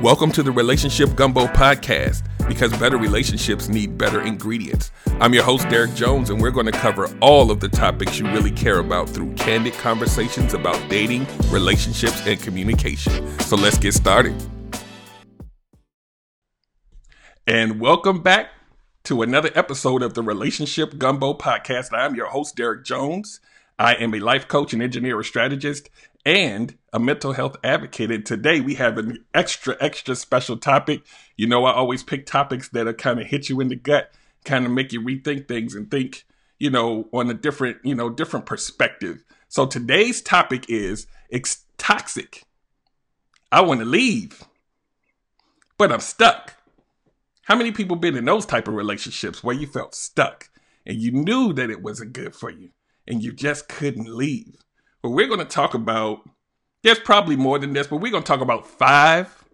Welcome to the Relationship Gumbo Podcast, because better relationships need better ingredients. I'm your host, Derek Jones, and we're going to cover all of the topics you really care about through candid conversations about dating, relationships, and communication. So let's get started. And welcome back to another episode of the Relationship Gumbo Podcast. I'm your host, Derek Jones. I am a life coach, an engineer, a strategist, and a mental health advocate. And today we have an extra special topic. You know, I always pick topics that are kind of hit you in the gut, kind of make you rethink things and think, you know, on a different perspective. So today's topic is toxic. I want to leave, but I'm stuck. How many people been in those type of relationships where you felt stuck and you knew that it wasn't good for you and you just couldn't leave? But we're going to talk about, there's probably more than this, but we're going to talk about 5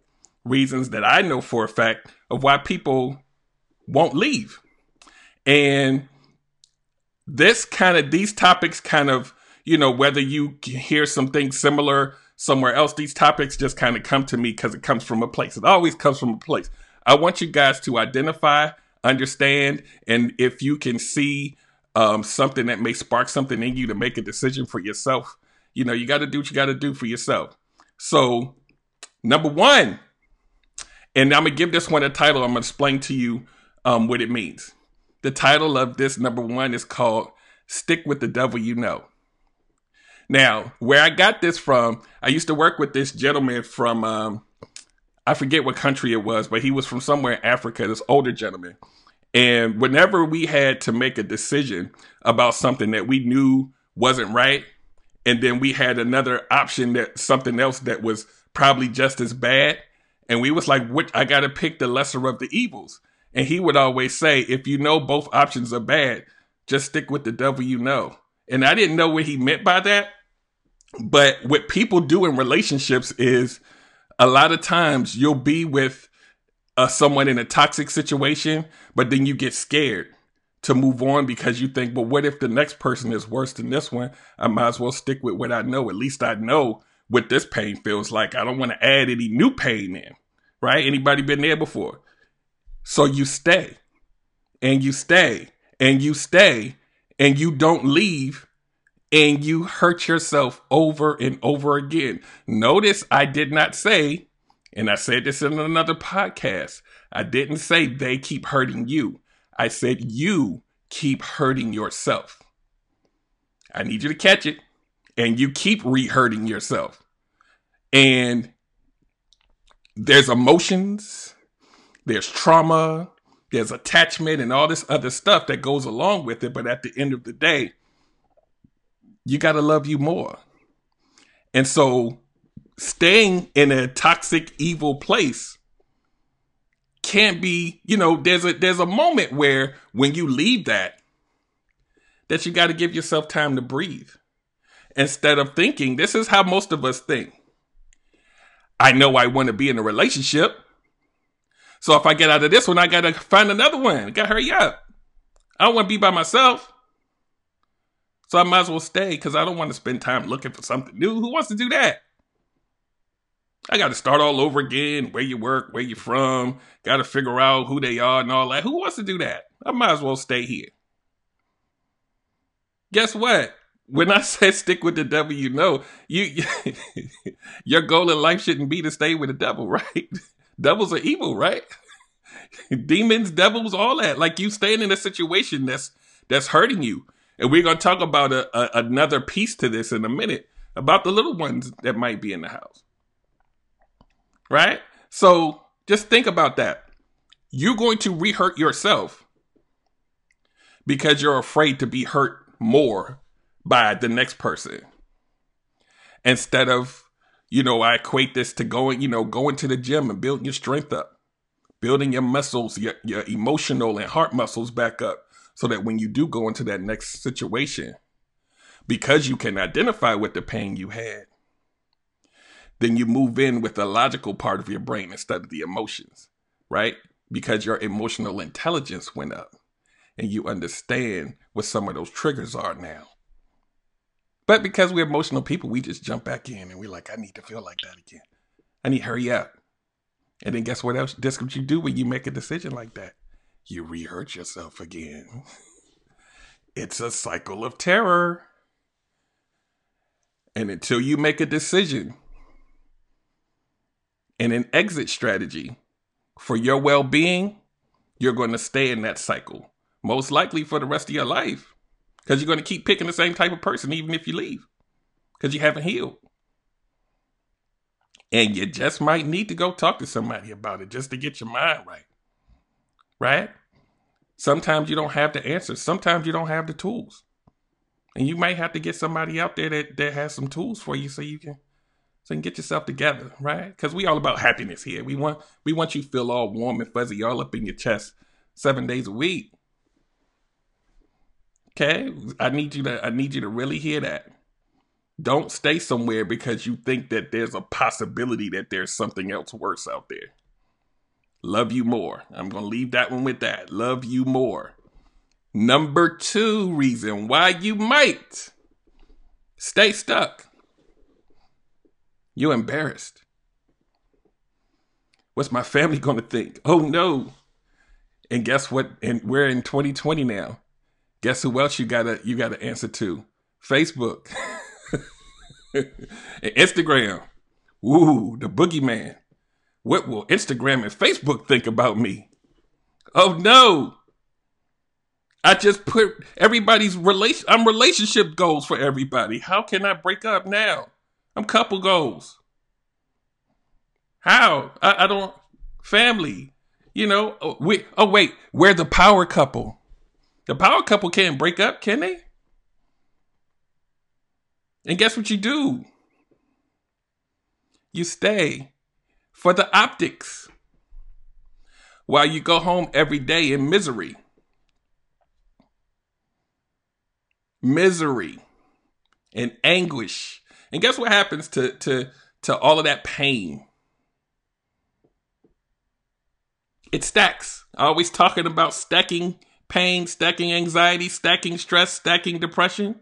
reasons that I know for a fact of why people won't leave. And this kind of, these topics kind of, you know, whether you hear something similar somewhere else, these topics just kind of come to me because it comes from a place. It always comes from a place. I want you guys to identify, understand, and if you can see something that may spark something in you to make a decision for yourself. You know, you got to do what you got to do for yourself. So, number one, and I'm going to give this one a title. I'm going to explain to you what it means. The title of this number one is called Stick with the Devil You Know. Now, where I got this from, I used to work with this gentleman from, I forget what country it was, but he was from somewhere in Africa, this older gentleman. And whenever we had to make a decision about something that we knew wasn't right, and then we had another option, that something else that was probably just as bad, and we was like, "Which I got to pick the lesser of the evils." And he would always say, "If you know both options are bad, just stick with the devil you know." And I didn't know what he meant by that, but what people do in relationships is a lot of times you'll be with someone in a toxic situation, but then you get scared to move on because you think, well, what if the next person is worse than this one? I might as well stick with what I know. At least I know what this pain feels like. I don't want to add any new pain in, right? Anybody been there before? So you stay and you stay and you stay and you don't leave and you hurt yourself over and over again. Notice I did not say, and I said this in another podcast, I didn't say they keep hurting you. I said you keep hurting yourself. I need you to catch it. And you keep re-hurting yourself. And there's emotions, there's trauma, there's attachment and all this other stuff that goes along with it. But at the end of the day, you got to love you more. And so staying in a toxic, evil place can't be, you know, there's a moment where when you leave that you got to give yourself time to breathe instead of thinking, this is how most of us think. I know I want to be in a relationship. So if I get out of this one, I got to find another one. I got to hurry up. I don't want to be by myself. So I might as well stay because I don't want to spend time looking for something new. Who wants to do that? I got to start all over again, where you work, where you're from, got to figure out who they are and all that. Who wants to do that? I might as well stay here. Guess what? When I said stick with the devil you know, your goal in life shouldn't be to stay with the devil, right? Devils are evil, right? Demons, devils, all that. Like you staying in a situation that's hurting you. And we're going to talk about another piece to this in a minute about the little ones that might be in the house. Right? So just think about that. You're going to re-hurt yourself because you're afraid to be hurt more by the next person. Instead of, you know, I equate this to going to the gym and building your strength up, building your muscles, your emotional and heart muscles back up so that when you do go into that next situation, because you can identify with the pain you had, then you move in with the logical part of your brain instead of the emotions, right? Because your emotional intelligence went up and you understand what some of those triggers are now. But because we're emotional people, we just jump back in and we're like, I need to feel like that again. I need to hurry up. And then guess what else? That's what you do when you make a decision like that. You re-hurt yourself again. It's a cycle of terror. And until you make a decision and an exit strategy for your well-being, you're going to stay in that cycle, most likely for the rest of your life, because you're going to keep picking the same type of person even if you leave, because you haven't healed. And you just might need to go talk to somebody about it just to get your mind right. Right? Sometimes you don't have the answers. Sometimes you don't have the tools. And you might have to get somebody out there that has some tools for you so you can get yourself together, right? Because we all about happiness here. We want you to feel all warm and fuzzy all up in your chest 7 days a week. Okay? I need you to really hear that. Don't stay somewhere because you think that there's a possibility that there's something else worse out there. Love you more. I'm going to leave that one with that. Love you more. Number 2 reason why you might stay stuck. You're embarrassed. What's my family going to think? Oh, no. And guess what? And we're in 2020 now. Guess who else you gotta answer to? Facebook. And Instagram. Ooh, the boogeyman. What will Instagram and Facebook think about me? Oh no. I just put everybody's relationship goals for everybody. How can I break up now? I'm couple goals. How? I don't family. You know, we're the power couple. The power couple can't break up, can they? And guess what you do? You stay for the optics while you go home every day in misery. Misery and anguish. And guess what happens to all of that pain? It stacks. Always talking about stacking pain, stacking anxiety, stacking stress, stacking depression.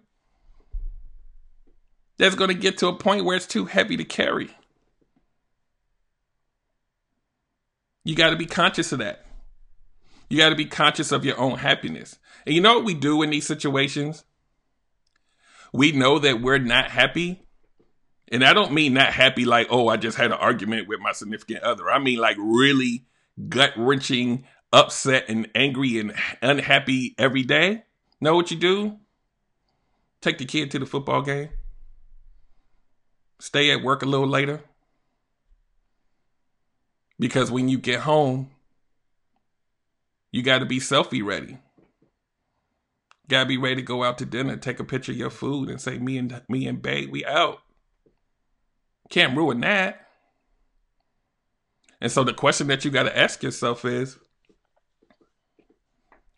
That's going to get to a point where it's too heavy to carry. You got to be conscious of that. You got to be conscious of your own happiness. And you know what we do in these situations? We know that we're not happy. And I don't mean not happy like, oh, I just had an argument with my significant other. I mean like really gut-wrenching, upset and angry and unhappy every day. Know what you do? Take the kid to the football game. Stay at work a little later. Because when you get home, you got to be selfie ready. Got to be ready to go out to dinner, take a picture of your food and say, me and babe, we out. Can't ruin that. And so the question that you got to ask yourself is,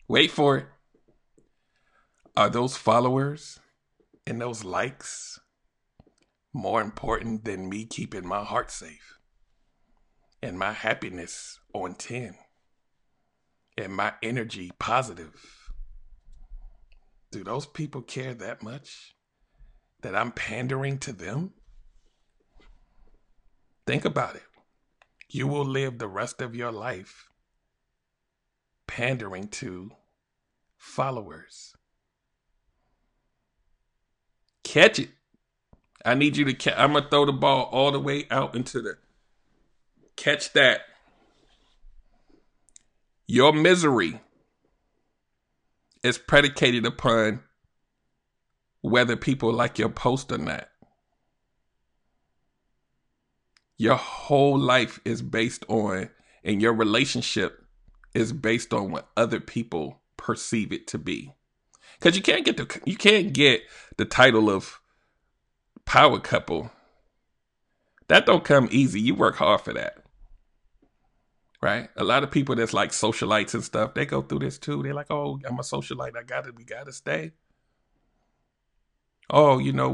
wait for it. Are those followers and those likes more important than me keeping my heart safe and my happiness on 10 and my energy positive? Do those people care that much that I'm pandering to them? Think about it. You will live the rest of your life pandering to followers. Catch it. I need you to catch. I'm going to throw the ball all the way out into the. Catch that. Your misery is predicated upon whether people like your post or not. Your whole life is based on, and your relationship is based on what other people perceive it to be. Because you can't get the title of power couple. That don't come easy. You work hard for that. Right? A lot of people that's like socialites and stuff, they go through this too. They're like, oh, I'm a socialite. We gotta stay. Oh, you know,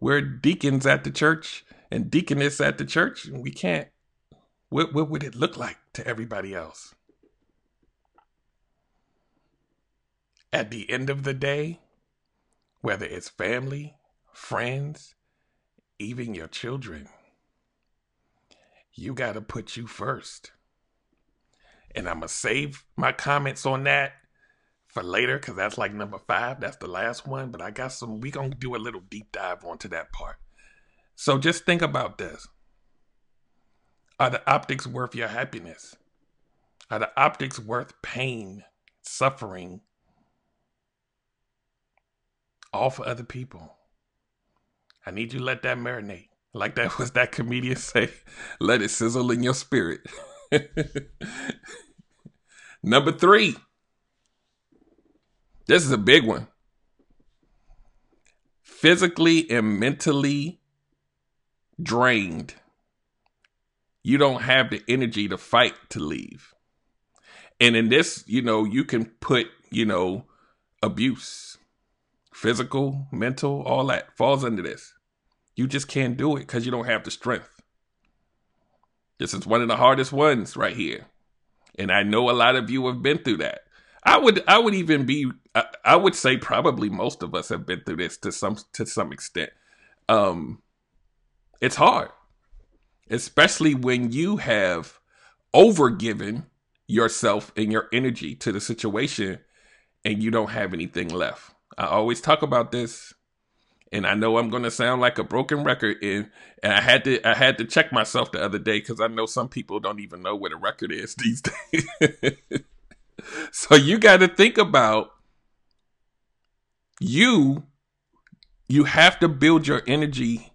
we're deacons at the church and deaconess at the church, and we can't. What would it look like to everybody else? At the end of the day, whether it's family, friends, even your children, you got to put you first. And I'm going to save my comments on that for later, because that's like number 5. That's the last one. But I got some, we're going to do a little deep dive onto that part. So just think about this. Are the optics worth your happiness? Are the optics worth pain, suffering, all for other people? I need you to let that marinate. Like that was that comedian say, let it sizzle in your spirit. Number 3. This is a big one. Physically and mentally drained. You don't have the energy to fight to leave. And in this, you can put, abuse, physical, mental, all that falls under this. You just can't do it because you don't have the strength. This is one of the hardest ones right here. And I know a lot of you have been through that. I would say probably most of us have been through this to some extent. It's hard, especially when you have overgiven yourself and your energy to the situation and you don't have anything left. I always talk about this. And I know I'm going to sound like a broken record, and I had to check myself the other day because I know some people don't even know what a record is these days. So you got to think about you have to build your energy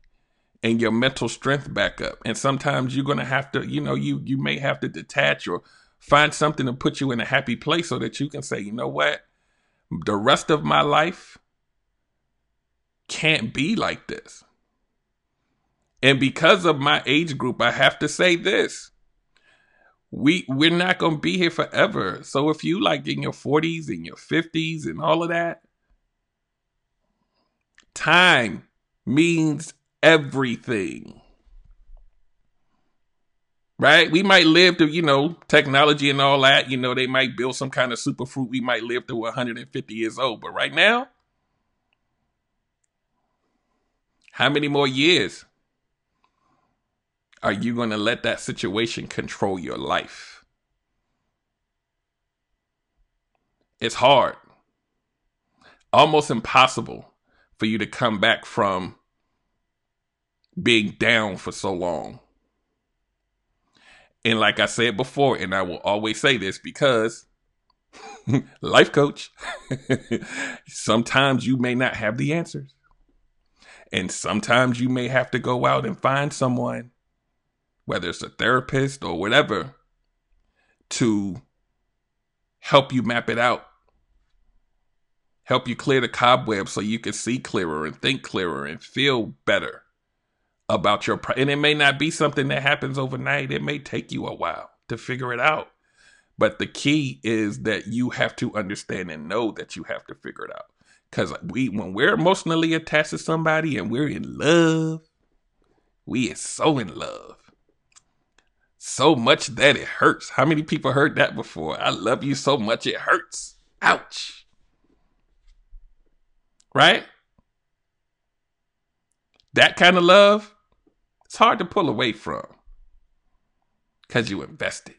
and your mental strength back up. And sometimes you're going to have to, you may have to detach or find something to put you in a happy place so that you can say, you know what, the rest of my life can't be like this. And because of my age group, I have to say this. We're not going to be here forever. So if you like in your 40s and your 50s and all of that, time means everything. Right? We might live to, technology and all that, they might build some kind of super fruit. We might live to 150 years old, but right now, how many more years are you going to let that situation control your life? It's hard, almost impossible for you to come back from being down for so long. And like I said before, and I will always say this because life coach, sometimes you may not have the answers. And sometimes you may have to go out and find someone, whether it's a therapist or whatever, to help you map it out, help you clear the cobwebs so you can see clearer and think clearer and feel better about your problem. And it may not be something that happens overnight. It may take you a while to figure it out. But the key is that you have to understand and know that you have to figure it out. Because when we're emotionally attached to somebody and we're in love, we are so in love. So much that it hurts. How many people heard that before? I love you so much it hurts. Ouch. Right? That kind of love, it's hard to pull away from. Because you invested.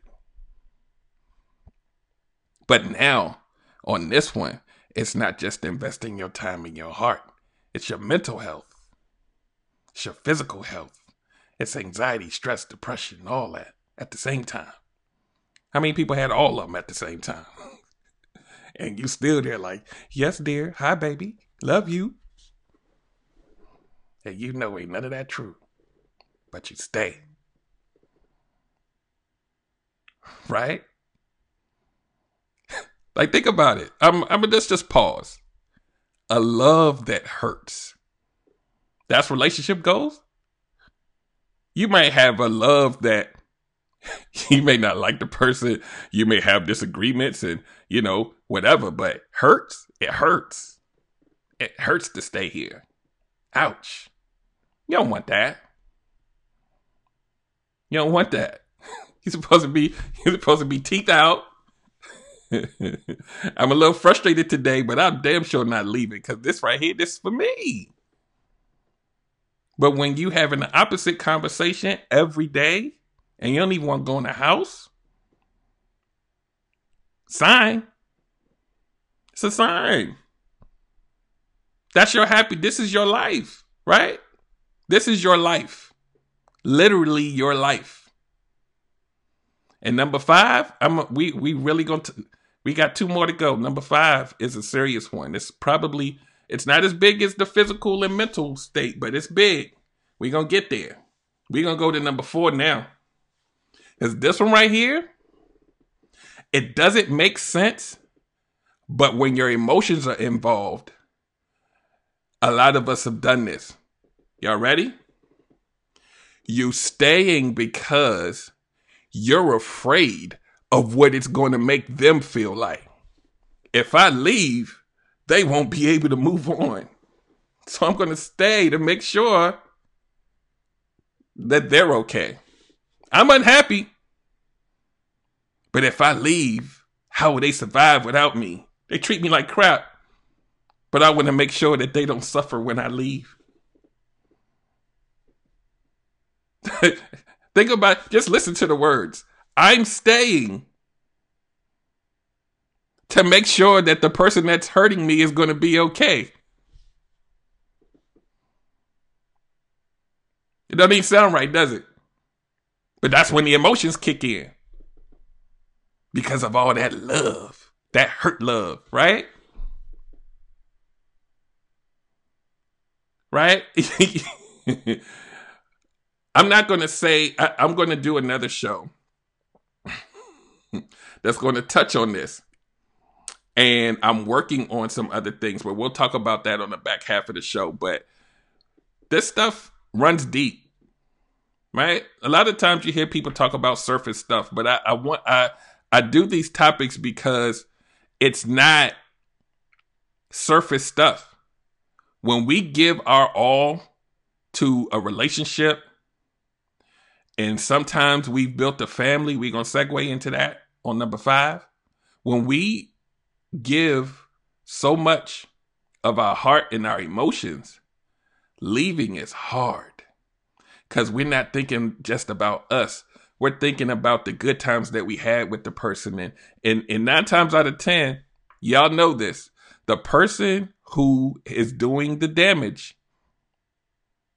But now, on this one, it's not just investing your time and your heart. It's your mental health. It's your physical health. It's anxiety, stress, depression, all that at the same time. How many people had all of them at the same time? And you still there like, yes, dear. Hi, baby. Love you. And ain't none of that true. But you stay. Right? Like, think about it. Let's just pause. A love that hurts. That's relationship goals. You might have a love that you may not like the person. You may have disagreements and, whatever, but hurts. It hurts. It hurts to stay here. Ouch. You don't want that. You don't want that. You're supposed to be teeth out. I'm a little frustrated today, but I'm damn sure not leaving because this right here, this is for me. But when you having the opposite conversation every day and you don't even want to go in the house? Sign. It's a sign. That's your happy. This is your life, right? This is your life. Literally your life. And number five, we got two more to go. Number five is a serious one. It's not as big as the physical and mental state, but it's big. We're going to get there. We're going to go to number four now. Is this one right here? It doesn't make sense, but when your emotions are involved, a lot of us have done this. Y'all ready? You staying because you're afraid of what it's going to make them feel like. If I leave, they won't be able to move on. So I'm going to stay to make sure that they're okay. I'm unhappy. But if I leave, how will they survive without me? They treat me like crap. But I want to make sure that they don't suffer when I leave. Think about, just listen to the words. I'm staying to make sure that the person that's hurting me is going to be okay. It doesn't even sound right, does it? But that's when the emotions kick in. Because of all that love, that hurt love, right? Right? I'm not going to say, I'm going to do another show that's going to touch on this. And I'm working on some other things, but we'll talk about that on the back half of the show. But this stuff runs deep, right? A lot of times you hear people talk about surface stuff, but I do these topics because it's not surface stuff. When we give our all to a relationship, and sometimes we've built a family, we're going to segue into that on number five. When we give so much of our heart and our emotions, leaving is hard because we're not thinking just about us. We're thinking about the good times that we had with the person. And 9 times out of 10, y'all know this. The person who is doing the damage.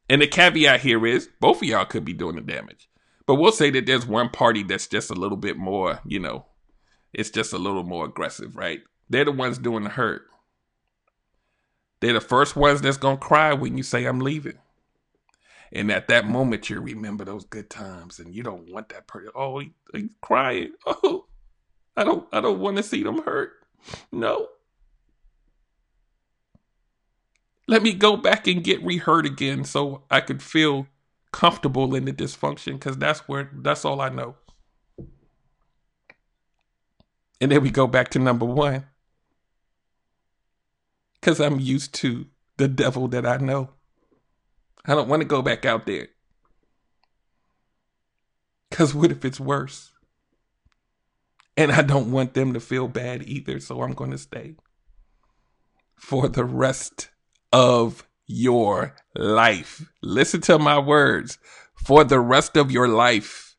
And the caveat here is both of y'all could be doing the damage. But we'll say that there's one party that's just a little bit more, it's just a little more aggressive, right? They're the ones doing the hurt. They're the first ones that's going to cry when you say, I'm leaving. And at that moment, you remember those good times, and you don't want that person. Oh, he's crying. Oh, I don't want to see them hurt. No. Let me go back and get re-hurt again, so I could feel comfortable in the dysfunction, because that's all I know. And then we go back to number one, because I'm used to the devil that I know. I don't want to go back out there. Because what if it's worse? And I don't want them to feel bad either. So I'm going to stay for the rest of your life. Listen to my words. For the rest of your life,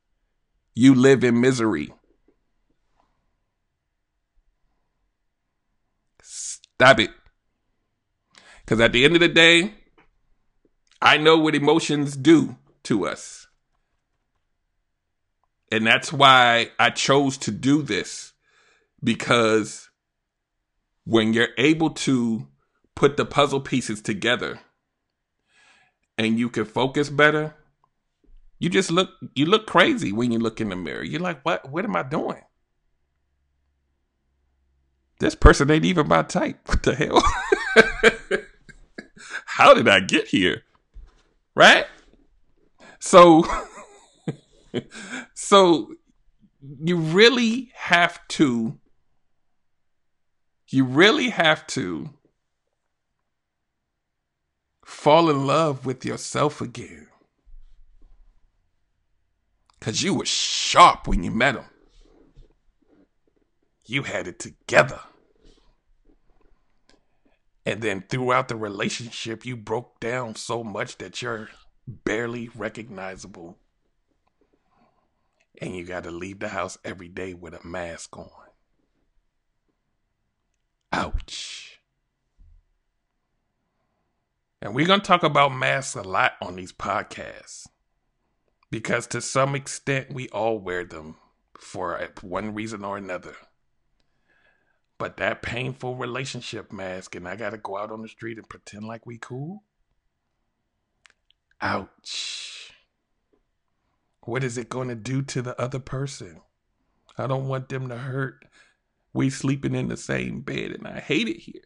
you live in misery. Stop it. Because at the end of the day, I know what emotions do to us. And that's why I chose to do this. Because when you're able to put the puzzle pieces together and you can focus better, you look crazy when you look in the mirror. You're like, what am I doing? This person ain't even my type. What the hell? How did I get here? Right? So you really have to fall in love with yourself again. Cause you were sharp when you met him. You had it together. And then throughout the relationship, you broke down so much that you're barely recognizable. and you got to leave the house every day with a mask on. Ouch. And we're going to talk about masks a lot on these podcasts, because to some extent we all wear them for one reason or another. But that painful relationship mask, and I got to go out on the street and pretend like we cool? Ouch. What is it going to do to the other person? I don't want them to hurt. We sleeping in the same bed and I hate it here.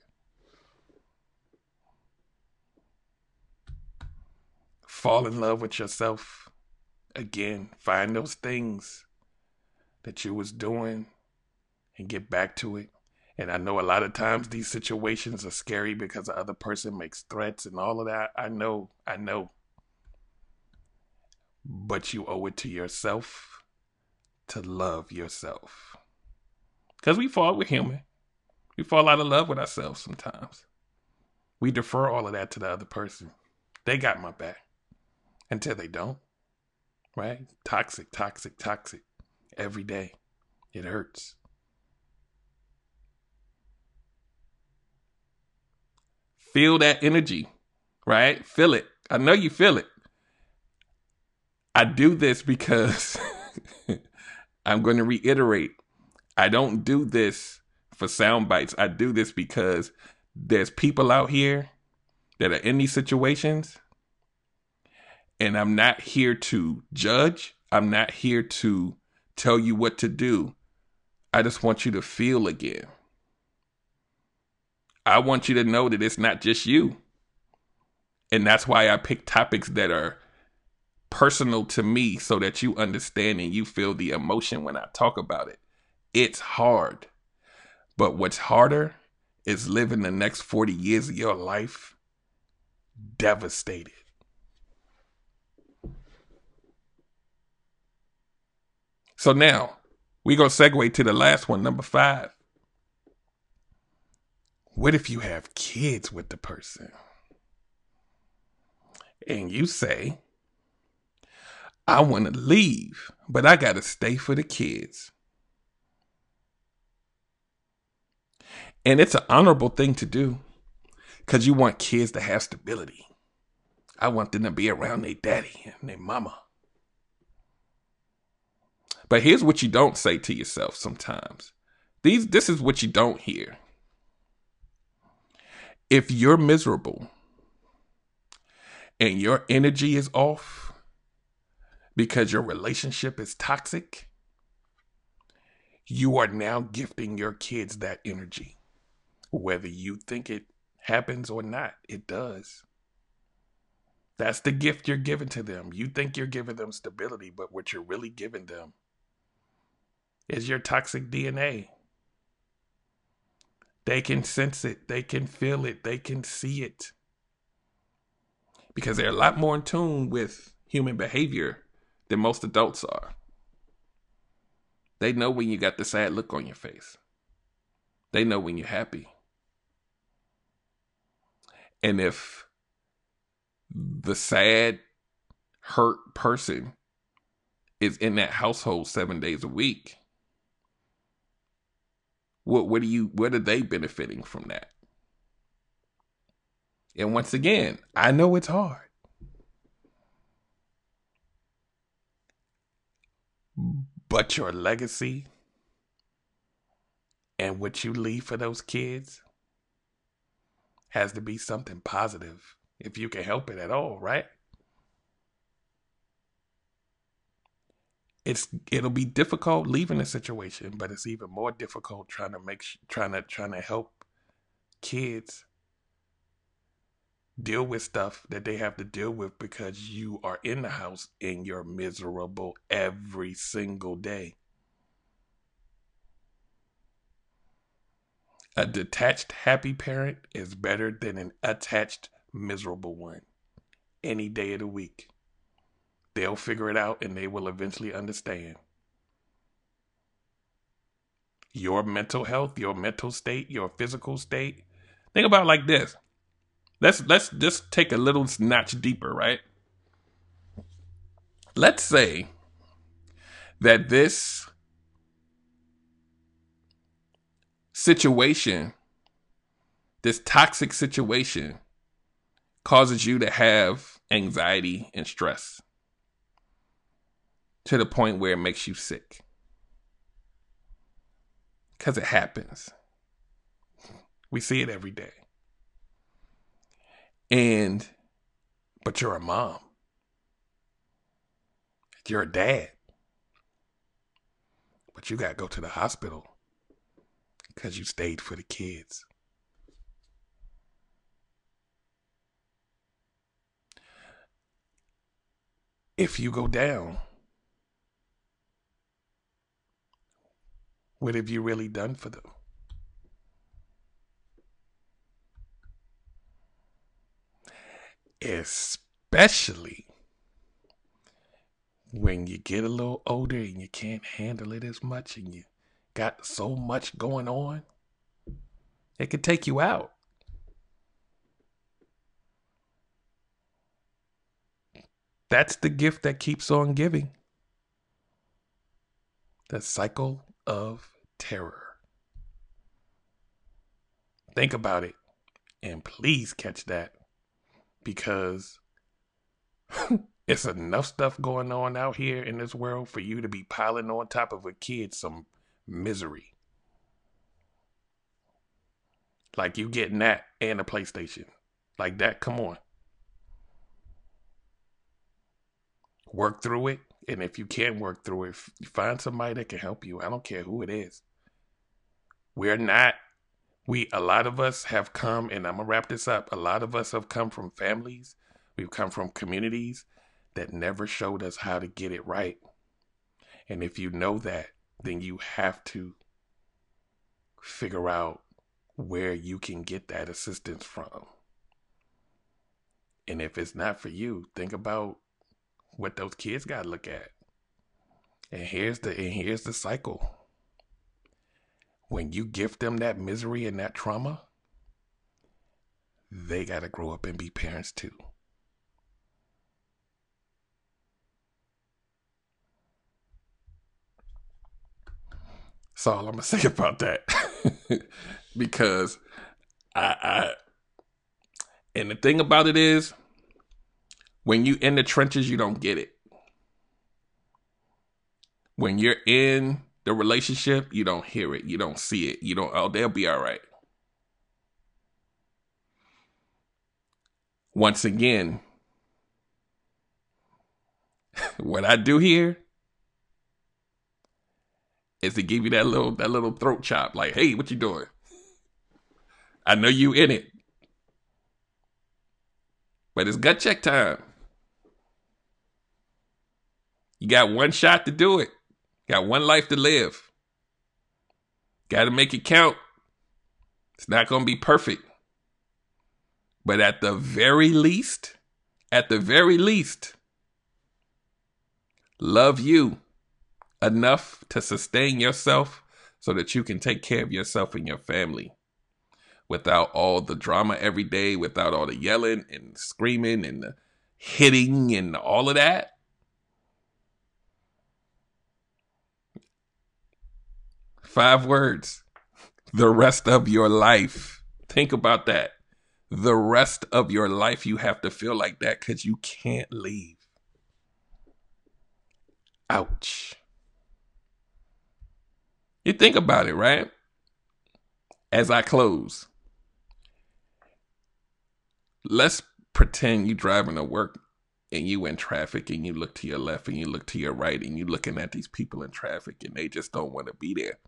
Fall in love with yourself again. Find those things that you was doing and get back to it. And I know a lot of times these situations are scary because the other person makes threats and all of that. I know. But you owe it to yourself to love yourself. Because we're human. We fall out of love with ourselves sometimes. We defer all of that to the other person. They got my back. Until they don't. Right? Toxic, toxic, toxic. Every day. It hurts. Feel that energy, right? Feel it. I know you feel it. I do this because I'm going to reiterate. I don't do this for sound bites. I do this because there's people out here that are in these situations. And I'm not here to judge. I'm not here to tell you what to do. I just want you to feel again. I want you to know that it's not just you. And that's why I pick topics that are personal to me so that you understand and you feel the emotion when I talk about it. It's hard. But what's harder is living the next 40 years of your life devastated. So now we're going to segue to the last one, number 5. What if you have kids with the person? And you say, I want to leave, but I got to stay for the kids. And it's an honorable thing to do because you want kids to have stability. I want them to be around their daddy and their mama. But here's what you don't say to yourself sometimes. This is what you don't hear. If you're miserable and your energy is off because your relationship is toxic, you are now gifting your kids that energy. Whether you think it happens or not, it does. That's the gift you're giving to them. You think you're giving them stability, but what you're really giving them is your toxic DNA. They can sense it. They can feel it. They can see it. Because they're a lot more in tune with human behavior than most adults are. They know when you got the sad look on your face. They know when you're happy. And if the sad, hurt person is in that household 7 days a week, what are they benefiting from that? And once again, I know it's hard. But your legacy and what you leave for those kids has to be something positive if you can help it at all, right? It'll be difficult leaving the situation, but it's even more difficult trying to help kids deal with stuff that they have to deal with because you are in the house and you're miserable every single day. A detached, happy parent is better than an attached, miserable one any day of the week. They'll figure it out and they will eventually understand. Your mental health, your mental state, your physical state. Think about it like this. Let's just take a little notch deeper, right? Let's say that this situation, this toxic situation, causes you to have anxiety and stress to the point where it makes you sick. Because it happens. We see it every day. But you're a mom. You're a dad. But you got to go to the hospital because you stayed for the kids. If you go down, what have you really done for them? Especially when you get a little older and you can't handle it as much and you got so much going on, it could take you out. That's the gift that keeps on giving. The cycle of terror. Think about it and please catch that, because it's enough stuff going on out here in this world for you to be piling on top of a kid some misery. Like you getting that and a PlayStation. Like that, come on. Work through it. And if you can't work through it, find somebody that can help you. I don't care who it is. A lot of us have come, and I'm going to wrap this up. A lot of us have come from families. We've come from communities that never showed us how to get it right. And if you know that, then you have to figure out where you can get that assistance from. And if it's not for you, think about what those kids got to look at. And here's the cycle. When you gift them that misery and that trauma, they got to grow up and be parents too. That's all I'm going to say about that. Because and the thing about it is, when you in the trenches, you don't get it. When you're in the relationship, you don't hear it. You don't see it. You don't, oh, they'll be all right. Once again, what I do here is to give you that little throat chop. Like, hey, what you doing? I know you in it. But it's gut check time. You got one shot to do it. Got one life to live. Got to make it count. It's not going to be perfect. But at the very least, love you enough to sustain yourself so that you can take care of yourself and your family without all the drama every day, without all the yelling and screaming and the hitting and all of that. Five words. The rest of your life. Think about that. The rest of your life, you have to feel like that because you can't leave. Ouch. You think about it, right? As I close, let's pretend you driving to work and you in traffic and you look to your left and you look to your right and you looking at these people in traffic and they just don't want to be there.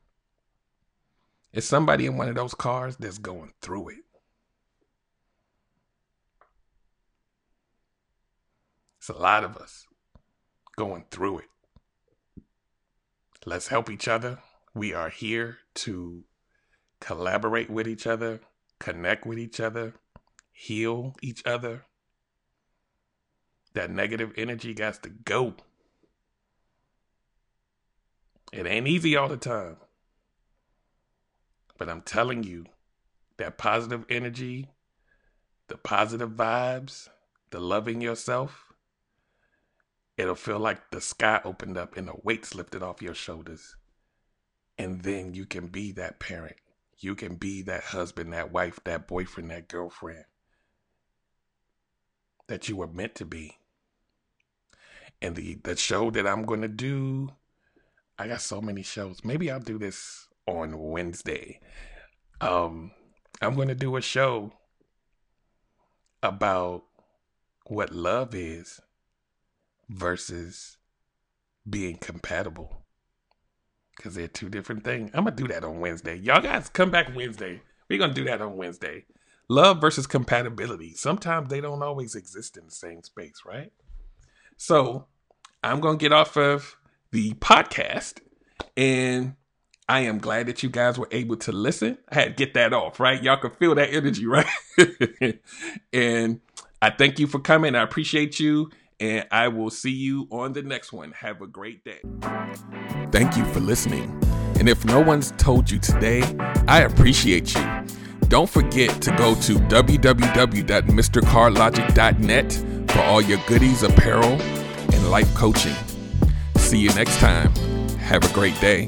It's somebody in one of those cars that's going through it. It's a lot of us going through it. Let's help each other. We are here to collaborate with each other, connect with each other, heal each other. That negative energy got to go. It ain't easy all the time. But I'm telling you, that positive energy, the positive vibes, the loving yourself, It'll feel like the sky opened up and the weights lifted off your shoulders. And then you can be that parent. You can be that husband, that wife, that boyfriend, that girlfriend that you were meant to be. And the show that I'm going to do, I got so many shows. Maybe I'll do this on Wednesday. I'm going to do a show about what love is versus being compatible. Because they're two different things. I'm going to do that on Wednesday. Y'all guys come back Wednesday. We're going to do that on Wednesday. Love versus compatibility. Sometimes they don't always exist in the same space, right? So I'm going to get off of the podcast, and I am glad that you guys were able to listen. I had to get that off, right? Y'all can feel that energy, right? And I thank you for coming. I appreciate you. And I will see you on the next one. Have a great day. Thank you for listening. And if no one's told you today, I appreciate you. Don't forget to go to www.mrcarlogic.net for all your goodies, apparel, and life coaching. See you next time. Have a great day.